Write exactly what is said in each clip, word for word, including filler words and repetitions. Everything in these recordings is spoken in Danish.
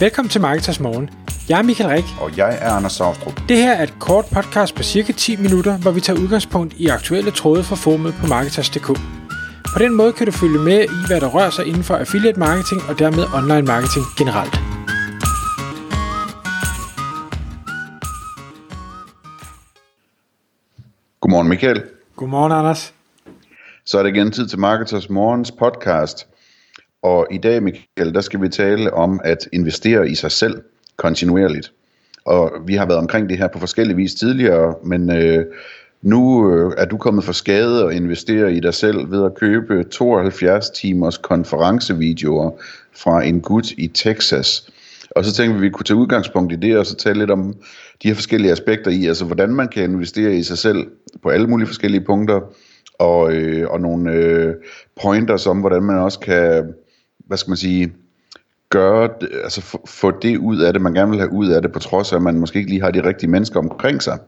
Velkommen til Marketers Morgen. Jeg er Mikael Rik. Og jeg er Anders Saustrup. Det her er et kort podcast på cirka ti minutter, hvor vi tager udgangspunkt i aktuelle tråde fra formet på Marketers punktum d k. På den måde kan du følge med i, hvad der rører sig inden for affiliate marketing og dermed online marketing generelt. Godmorgen Mikael. Godmorgen Anders. Så er det igen tid til Marketers Morgens podcast. Og i dag, Mikael, der skal vi tale om at investere i sig selv kontinuerligt. Og vi har været omkring det her på forskellige vis tidligere, men øh, nu øh, er du kommet for skade og investere i dig selv ved at købe tooghalvfjerds timers konferencevideoer fra en gut i Texas. Og så tænkte vi, at vi kunne tage udgangspunkt i det, og så tale lidt om de her forskellige aspekter i, altså hvordan man kan investere i sig selv på alle mulige forskellige punkter, og, øh, og nogle øh, pointer som, hvordan man også kan... hvad skal man sige, gøre, altså få det ud af det, man gerne vil have ud af det, på trods af, at man måske ikke lige har de rigtige mennesker omkring sig.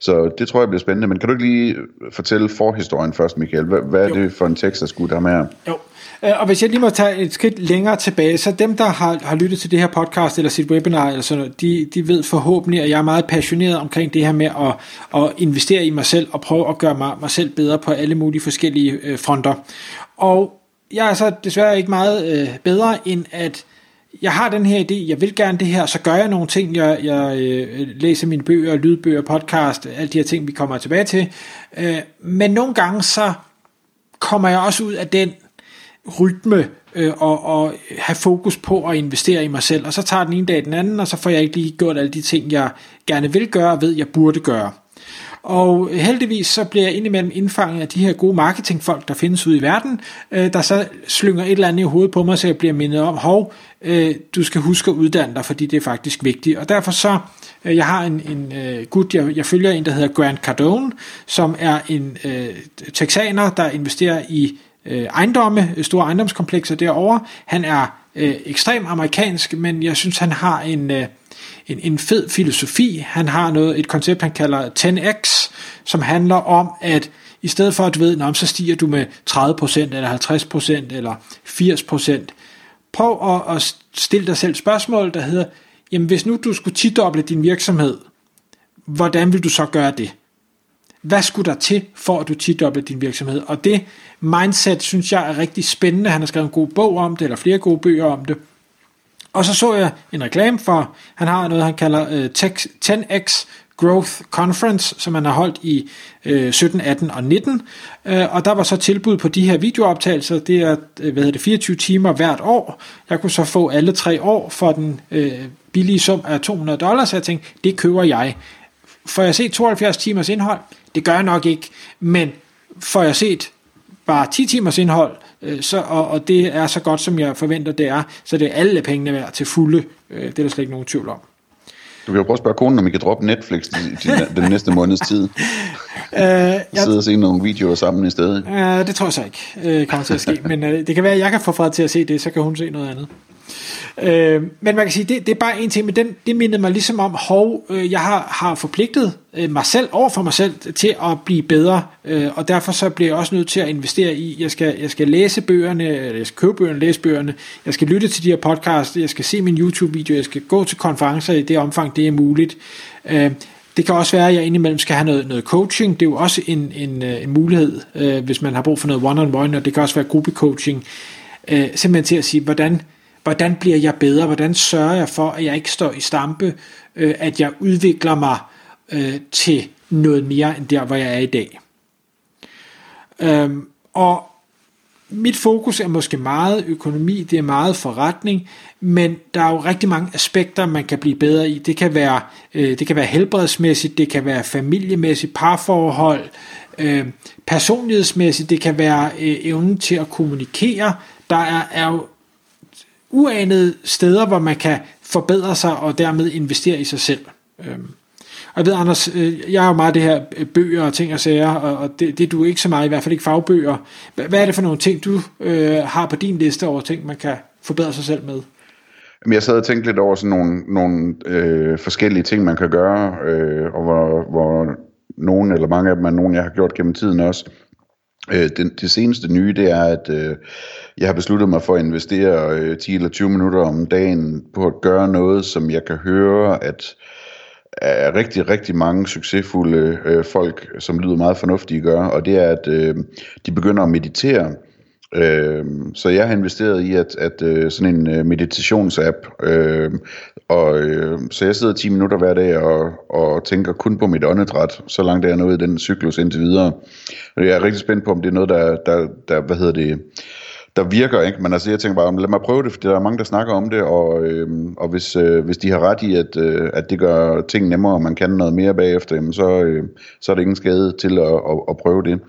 Så det tror jeg bliver spændende, men kan du ikke lige fortælle forhistorien først, Mikael? Hvad, hvad er det for en tekst, der skulle der med her? Jo, og hvis jeg lige må tage et skridt længere tilbage, så dem, der har, har lyttet til det her podcast eller sit webinar, eller sådan noget, de, de ved forhåbentlig, at jeg er meget passioneret omkring det her med at, at investere i mig selv og prøve at gøre mig, mig selv bedre på alle mulige forskellige øh, fronter. Og jeg er så desværre ikke meget øh, bedre, end at jeg har den her idé, jeg vil gerne det her, så gør jeg nogle ting, jeg, jeg øh, læser mine bøger, lydbøger, podcast, alle de her ting, vi kommer tilbage til. Øh, men nogle gange, så kommer jeg også ud af den rytme, øh, og, og have fokus på at investere i mig selv, og så tager den ene dag den anden, og så får jeg ikke lige gjort alle de ting, jeg gerne vil gøre, og ved, jeg burde gøre. Og heldigvis så bliver jeg indimellem indfanget af de her gode marketingfolk, der findes ude i verden, der så slynger et eller andet i hovedet på mig, så jeg bliver mindet om, hov, du skal huske at uddanne dig, fordi det er faktisk vigtigt. Og derfor så, jeg har en, en gut, jeg, jeg følger en, der hedder Grant Cardone, som er en øh, texaner, der investerer i øh, ejendomme, store ejendomskomplekser derovre. Han er øh, ekstrem amerikansk, men jeg synes, han har en... Øh, En, en fed filosofi. Han har noget, et koncept, han kalder ti x, som handler om, at i stedet for at du ved, nå, så stiger du med tredive procent eller halvtreds procent eller firs procent. Prøv at, at stille dig selv spørgsmål, der hedder, jamen hvis nu du skulle tidoble din virksomhed, hvordan vil du så gøre det? Hvad skulle der til, for at du tidoblede din virksomhed? Og det mindset, synes jeg, er rigtig spændende. Han har skrevet en god bog om det, eller flere gode bøger om det. Og så så jeg en reklame for, han har noget, han kalder øh, ti x Growth Conference, som han har holdt i øh, sytten, atten og nitten. Øh, og der var så tilbud på de her videooptagelser, det er øh, hvad hedder det, fireogtyve timer hvert år. Jeg kunne så få alle tre år for den øh, billige sum af to hundrede dollars, så jeg tænkte, det køber jeg. Får jeg set tooghalvfjerds timers indhold? Det gør jeg nok ikke, men får jeg set bare ti timers indhold, så, og, og det er så godt, som jeg forventer, det er, så det er alle pengene værd til fulde. Det er der slet ikke nogen tvivl om. Du kan jo prøve at spørge konen, om I kan droppe Netflix den næste måneds tid. Øh, Sidde og se nogle videoer sammen i stedet. Øh, det tror jeg så ikke øh, kommer til at ske, men øh, det kan være, at jeg kan få fred til at se det, så kan hun se noget andet. Øh, men man kan sige, det, det er bare en ting, men den, det mindede mig ligesom om, hov, øh, jeg har, har forpligtet øh, mig selv over for mig selv til at blive bedre, øh, og derfor så bliver jeg også nødt til at investere i, jeg skal, jeg skal læse bøgerne, eller jeg skal købe bøgerne, læse bøgerne, jeg skal lytte til de her podcast, jeg skal se min YouTube-video, jeg skal gå til konferencer i det omfang, det er muligt. Øh, Det kan også være, at jeg indimellem skal have noget, noget coaching. Det er jo også en, en, en mulighed, øh, hvis man har brug for noget one-on-one, og det kan også være gruppecoaching. Øh, simpelthen til at sige, hvordan, hvordan bliver jeg bedre? Hvordan sørger jeg for, at jeg ikke står i stampe? Øh, at jeg udvikler mig øh, til noget mere end der, hvor jeg er i dag. Øh, og mit fokus er måske meget økonomi, det er meget forretning, men der er jo rigtig mange aspekter, man kan blive bedre i. Det kan være, øh, det kan være helbredsmæssigt, det kan være familiemæssigt, parforhold, øh, personlighedsmæssigt, det kan være øh, evnen til at kommunikere. Der er, er jo uanede steder, hvor man kan forbedre sig og dermed investere i sig selv. Øh. Og jeg ved, Anders, jeg har jo meget det her bøger og ting og sager, og det, det er du ikke så meget, i hvert fald ikke fagbøger. Hvad er det for nogle ting, du øh, har på din liste over ting, man kan forbedre sig selv med? Jamen, jeg sad og tænkte lidt over sådan nogle, nogle øh, forskellige ting, man kan gøre, øh, og hvor, hvor nogen eller mange af dem er nogen, jeg har gjort gennem tiden også. Øh, det, det seneste nye, det er, at øh, jeg har besluttet mig for at investere øh, ti eller tyve minutter om dagen på at gøre noget, som jeg kan høre, at er rigtig, rigtig mange succesfulde øh, folk, som lyder meget fornuftige, gør, og det er, at øh, de begynder at meditere. Øh, så jeg har investeret i at, at øh, sådan en øh, meditationsapp, øh, og øh, så jeg sidder ti minutter hver dag og, og tænker kun på mit åndedræt, så langt er jeg nået i den cyklus indtil videre. Og jeg er rigtig spændt på, om det er noget, der, der, der hvad hedder det... der virker, ikke? Men altså, jeg tænker bare, lad mig prøve det, for der er mange, der snakker om det, og, øhm, og hvis, øh, hvis de har ret i, at, øh, at det gør ting nemmere, og man kan noget mere bagefter, jamen så, øh, så er det ingen skade til at, at, at prøve det.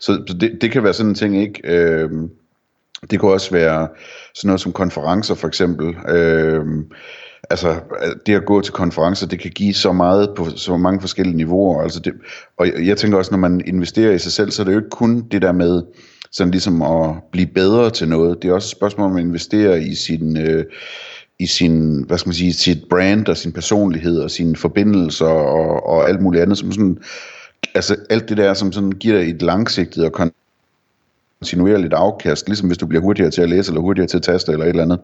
Så det, det kan være sådan en ting, ikke? Øh, det kunne også være sådan noget som konferencer, for eksempel. Øh, altså, det at gå til konferencer, det kan give så meget på så mange forskellige niveauer. Altså det, og jeg tænker også, når man investerer i sig selv, så er det jo ikke kun det der med sådan ligesom at blive bedre til noget. Det er også et spørgsmål om at investere i sin, øh, i sin, hvad skal man sige, sit brand og sin personlighed og sine forbindelser og, og alt muligt andet, som sådan, altså alt det der, som sådan giver dig et langsigtet og kontinuerligt afkast, ligesom hvis du bliver hurtigere til at læse eller hurtigere til at taste eller et eller andet,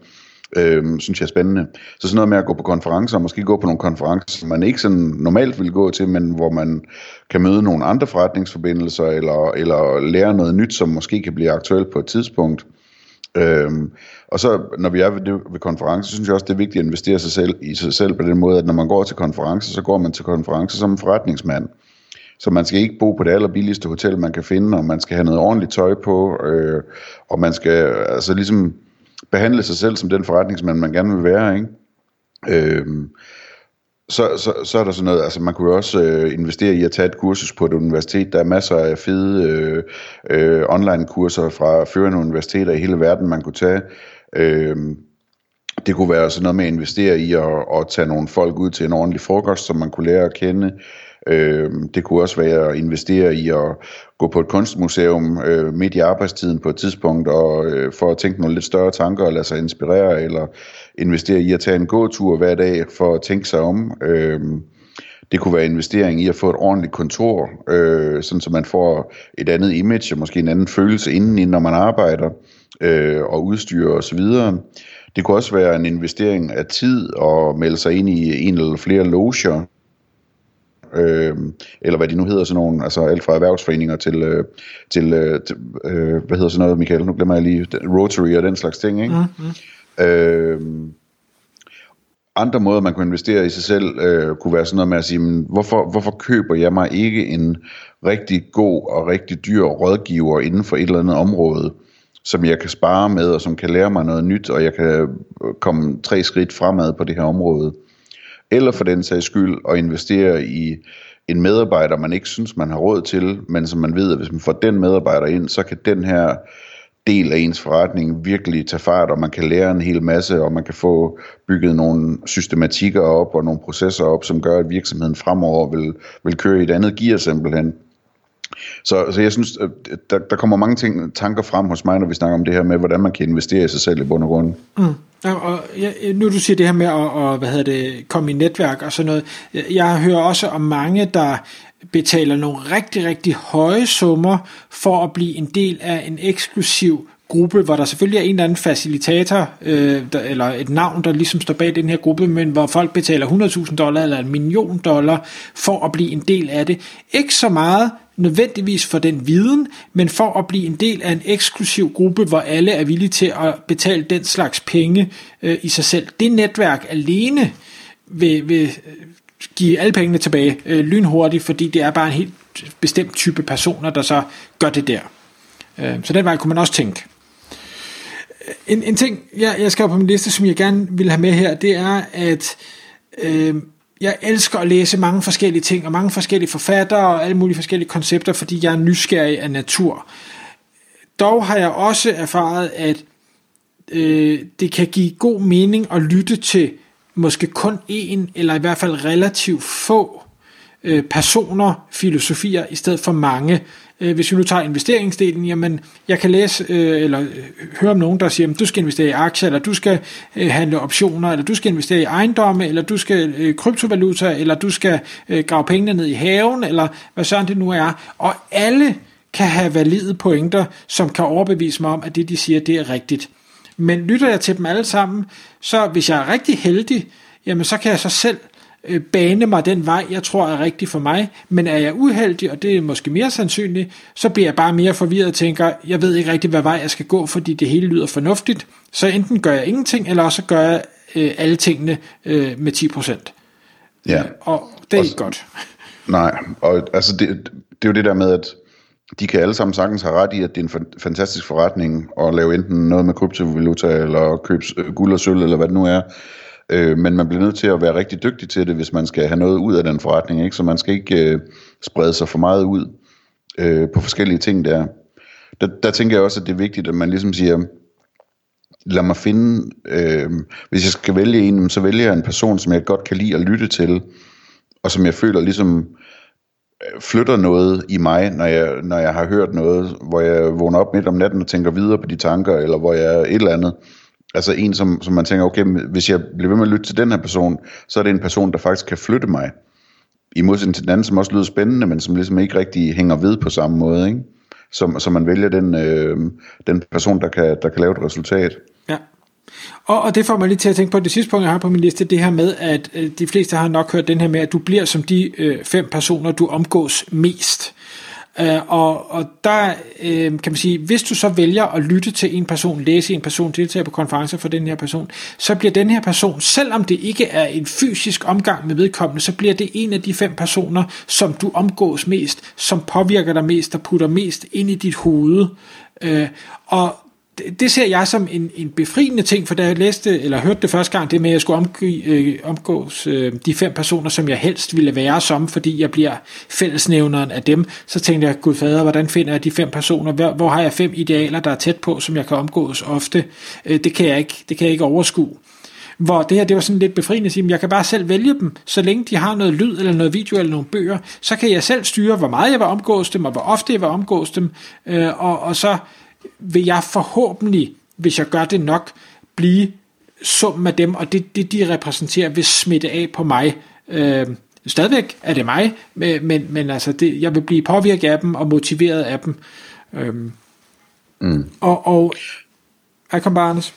øh, synes jeg er spændende. Så sådan noget med at gå på konferencer, og måske gå på nogle konferencer, som man ikke sådan normalt ville gå til, men hvor man kan møde nogle andre forretningsforbindelser, eller, eller lære noget nyt, som måske kan blive aktuelt på et tidspunkt. Øhm, og så når vi er ved, det, ved konferencer, synes jeg også det er vigtigt at investere sig selv, i sig selv på den måde, at når man går til konferencer, så går man til konferencer som en forretningsmand. Så man skal ikke bo på det allerbilligste hotel, man kan finde, og man skal have noget ordentligt tøj på, øh, og man skal altså ligesom behandle sig selv som den forretningsmand, man gerne vil være, ikke? Øhm, så, så, så er der sådan noget, altså man kunne jo også øh, investere i at tage et kursus på et universitet. Der er masser af fede øh, øh, online-kurser fra førende universiteter i hele verden, man kunne tage. Øhm, det kunne være sådan noget med at investere i at, at tage nogle folk ud til en ordentlig frokost, som man kunne lære at kende. Det kunne også være at investere i at gå på et kunstmuseum midt i arbejdstiden på et tidspunkt, og for at tænke nogle lidt større tanker og lade sig inspirere, eller investere i at tage en gåtur hver dag for at tænke sig om. Det kunne være investering i at få et ordentligt kontor, sådan så man får et andet image og måske en anden følelse indeni, når man arbejder, og udstyr osv. Det kunne også være en investering af tid og melde sig ind i en eller flere loger, Øh, eller hvad de nu hedder, sådan nogle, altså alt fra erhvervsforeninger til, øh, til, øh, til øh, hvad hedder sådan noget, Mikael, nu glemmer jeg lige, Rotary og den slags ting, ikke? Mm-hmm. Øh, andre måder, man kunne investere i sig selv, øh, kunne være sådan noget med at sige, men hvorfor, hvorfor køber jeg mig ikke en rigtig god og rigtig dyr rådgiver inden for et eller andet område, som jeg kan spare med, og som kan lære mig noget nyt, og jeg kan komme tre skridt fremad på det her område. Eller for den sags skyld at investere i en medarbejder, man ikke synes, man har råd til, men som man ved, at hvis man får den medarbejder ind, så kan den her del af ens forretning virkelig tage fart, og man kan lære en hel masse, og man kan få bygget nogle systematikker op og nogle processer op, som gør, at virksomheden fremover vil, vil køre i et andet gear simpelthen. Så, så jeg synes, der, der kommer mange ting, tanker frem hos mig, når vi snakker om det her med, hvordan man kan investere i sig selv i bund og grund. Mm. Og, og ja, nu du siger det her med at og, hvad hedder det, komme i netværk og sådan noget. Jeg hører også om mange, der betaler nogle rigtig, rigtig høje summer for at blive en del af en eksklusiv gruppe, hvor der selvfølgelig er en eller anden facilitator, øh, der, eller et navn, der ligesom står bag den her gruppe, men hvor folk betaler hundrede tusind dollar eller en million dollar for at blive en del af det. Ikke så meget nødvendigvis for den viden, men for at blive en del af en eksklusiv gruppe, hvor alle er villige til at betale den slags penge øh, i sig selv. Det netværk alene vil, vil give alle pengene tilbage øh, lynhurtigt, fordi det er bare en helt bestemt type personer, der så gør det der. Øh, så den vej kunne man også tænke. En, en ting, jeg, jeg skrev på min liste, som jeg gerne vil have med her, det er, at øh, jeg elsker at læse mange forskellige ting, og mange forskellige forfattere, og alle mulige forskellige koncepter, fordi jeg er nysgerrig af natur. Dog har jeg også erfaret, at øh, det kan give god mening at lytte til måske kun én, eller i hvert fald relativt få øh, personer, filosofier, i stedet for mange. Hvis vi nu tager investeringsdelen, jamen jeg kan læse øh, eller høre om nogen, der siger, jamen, du skal investere i aktier, eller du skal øh, handle optioner, eller du skal investere i ejendomme, eller du skal øh, kryptovaluta, eller du skal øh, grave pengene ned i haven, eller hvad sådan det nu er. Og alle kan have valide pointer, som kan overbevise mig om, at det de siger, det er rigtigt. Men lytter jeg til dem alle sammen, så hvis jeg er rigtig heldig, jamen så kan jeg så selv øh, bane mig den vej, jeg tror er rigtig for mig. Men er jeg uheldig, og det er måske mere sandsynligt, så bliver jeg bare mere forvirret og tænker, jeg ved ikke rigtig, hvad vej jeg skal gå, fordi det hele lyder fornuftigt. Så enten gør jeg ingenting, eller også gør jeg øh, alle tingene øh, med ti procent. Ja. Og det er og, ikke godt. Nej, og altså det, det er jo det der med, at de kan alle sammen sagtens have ret i, at det er en fantastisk forretning at lave enten noget med kryptovaluta, eller købe guld og sølv, eller hvad det nu er. Øh, men man bliver nødt til at være rigtig dygtig til det, hvis man skal have noget ud af den forretning, ikke? Så man skal ikke øh, sprede sig for meget ud øh, på forskellige ting der. der. Der tænker jeg også, at det er vigtigt, at man ligesom siger, lad mig finde, øh, hvis jeg skal vælge en, så vælger jeg en person, som jeg godt kan lide at lytte til, og som jeg føler ligesom flytter noget i mig, når jeg, når jeg har hørt noget, hvor jeg vågner op midt om natten og tænker videre på de tanker, eller hvor jeg er et eller andet. Altså en, som, som man tænker, okay, hvis jeg bliver ved med at lytte til den her person, så er det en person, der faktisk kan flytte mig. I modsætning til den anden, som også lyder spændende, men som ligesom ikke rigtig hænger ved på samme måde, ikke? Så, så man vælger den, øh, den person, der kan, der kan lave et resultat. Ja. Og, og det får mig lige til at tænke på, det sidste punkt, jeg har på min liste, det her med, at øh, de fleste har nok hørt den her med, at du bliver som de øh, fem personer, du omgås mest. Øh, og, og der øh, kan man sige, hvis du så vælger at lytte til en person, læse en person, deltage på konferencer for den her person, så bliver den her person, selvom det ikke er en fysisk omgang med vedkommende, så bliver det en af de fem personer, som du omgås mest, som påvirker dig mest, der putter mest ind i dit hoved. Øh, og det ser jeg som en, en befriende ting, for da jeg læste, eller hørte det første gang, det med, at jeg skulle omgive, øh, omgås øh, de fem personer, som jeg helst ville være som, fordi jeg bliver fællesnævneren af dem, så tænkte jeg, Gud fader, hvordan finder jeg de fem personer? Hvor, hvor har jeg fem idealer, der er tæt på, som jeg kan omgås ofte? Øh, det kan jeg ikke, det kan jeg ikke overskue. Hvor det her, det var sådan lidt befriende at sige, at jeg kan bare selv vælge dem, så længe de har noget lyd eller noget video eller nogle bøger, så kan jeg selv styre, hvor meget jeg vil omgås dem, og hvor ofte jeg vil omgås dem, øh, og, og så vil jeg forhåbentlig, hvis jeg gør det nok, blive summen af dem, og det, det de repræsenterer, vil smitte af på mig. Øh, stadigvæk er det mig, men, men altså det, jeg vil blive påvirket af dem, og motiveret af dem. Øh, mm. Og, og her kom bare, Anders.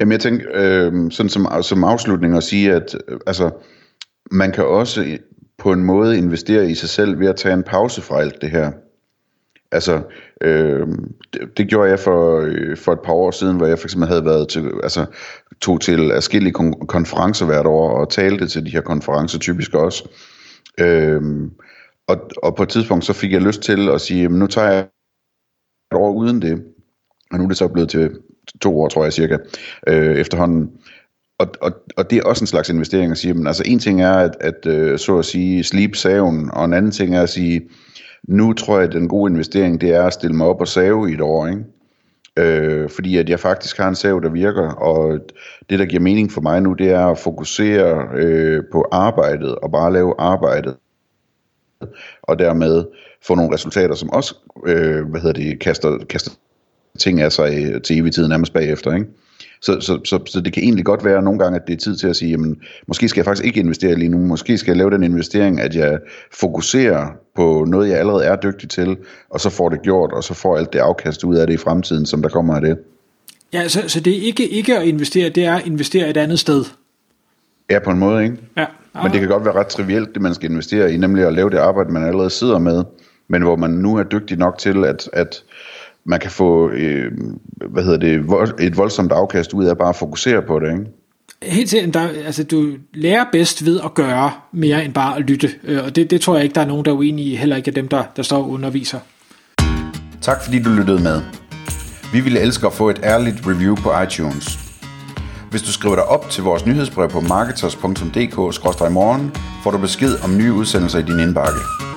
Jamen jeg tænker, øh, sådan som, som afslutning at sige, at øh, altså, man kan også på en måde investere i sig selv, ved at tage en pause fra alt det her. Altså, øh, det, det gjorde jeg for, øh, for et par år siden, hvor jeg for eksempel havde været til, altså, tog til adskillige kon- konferencer hvert år, og talte til de her konferencer typisk også. Øh, og, og på et tidspunkt, så fik jeg lyst til at sige, nu tager jeg et år uden det, og nu er det så blevet til to år, tror jeg cirka, øh, efterhånden. Og, og, og det er også en slags investering at sige, men altså en ting er, at, at øh, så at sige, sleep saven, og en anden ting er at sige, nu tror jeg, at den gode investering, det er at stille mig op og save i et år, ikke? Øh, fordi at jeg faktisk har en save, der virker, og det, der giver mening for mig nu, det er at fokusere øh, på arbejdet, og bare lave arbejdet, og dermed få nogle resultater, som også, øh, hvad hedder det, kaster, kaster ting af sig til evig tid, nærmest bagefter, ikke? Så, så, så, så det kan egentlig godt være nogle gange, at det er tid til at sige, jamen, måske skal jeg faktisk ikke investere lige nu, måske skal jeg lave den investering, at jeg fokuserer på noget, jeg allerede er dygtig til, og så får det gjort, og så får alt det afkast ud af det i fremtiden, som der kommer af det. Ja, så, så det er ikke, ikke at investere, det er at investere et andet sted. Ja, på en måde, ikke? Ja. Aha. Men det kan godt være ret trivielt, det man skal investere i, nemlig at lave det arbejde, man allerede sidder med, men hvor man nu er dygtig nok til, at... at man kan få øh, hvad hedder det, et voldsomt afkast ud af bare at fokusere på det, ikke? Helt sikkert, altså du lærer bedst ved at gøre mere end bare at lytte, og det, det tror jeg ikke, der er nogen, der er uenige i, heller ikke af dem, der, der står og underviser. Tak fordi du lyttede med. Vi ville elske at få et ærligt review på iTunes. Hvis du skriver dig op til vores nyhedsbrev på marketers punktum d k skråstreg morgen, får du besked om nye udsendelser i din indbakke.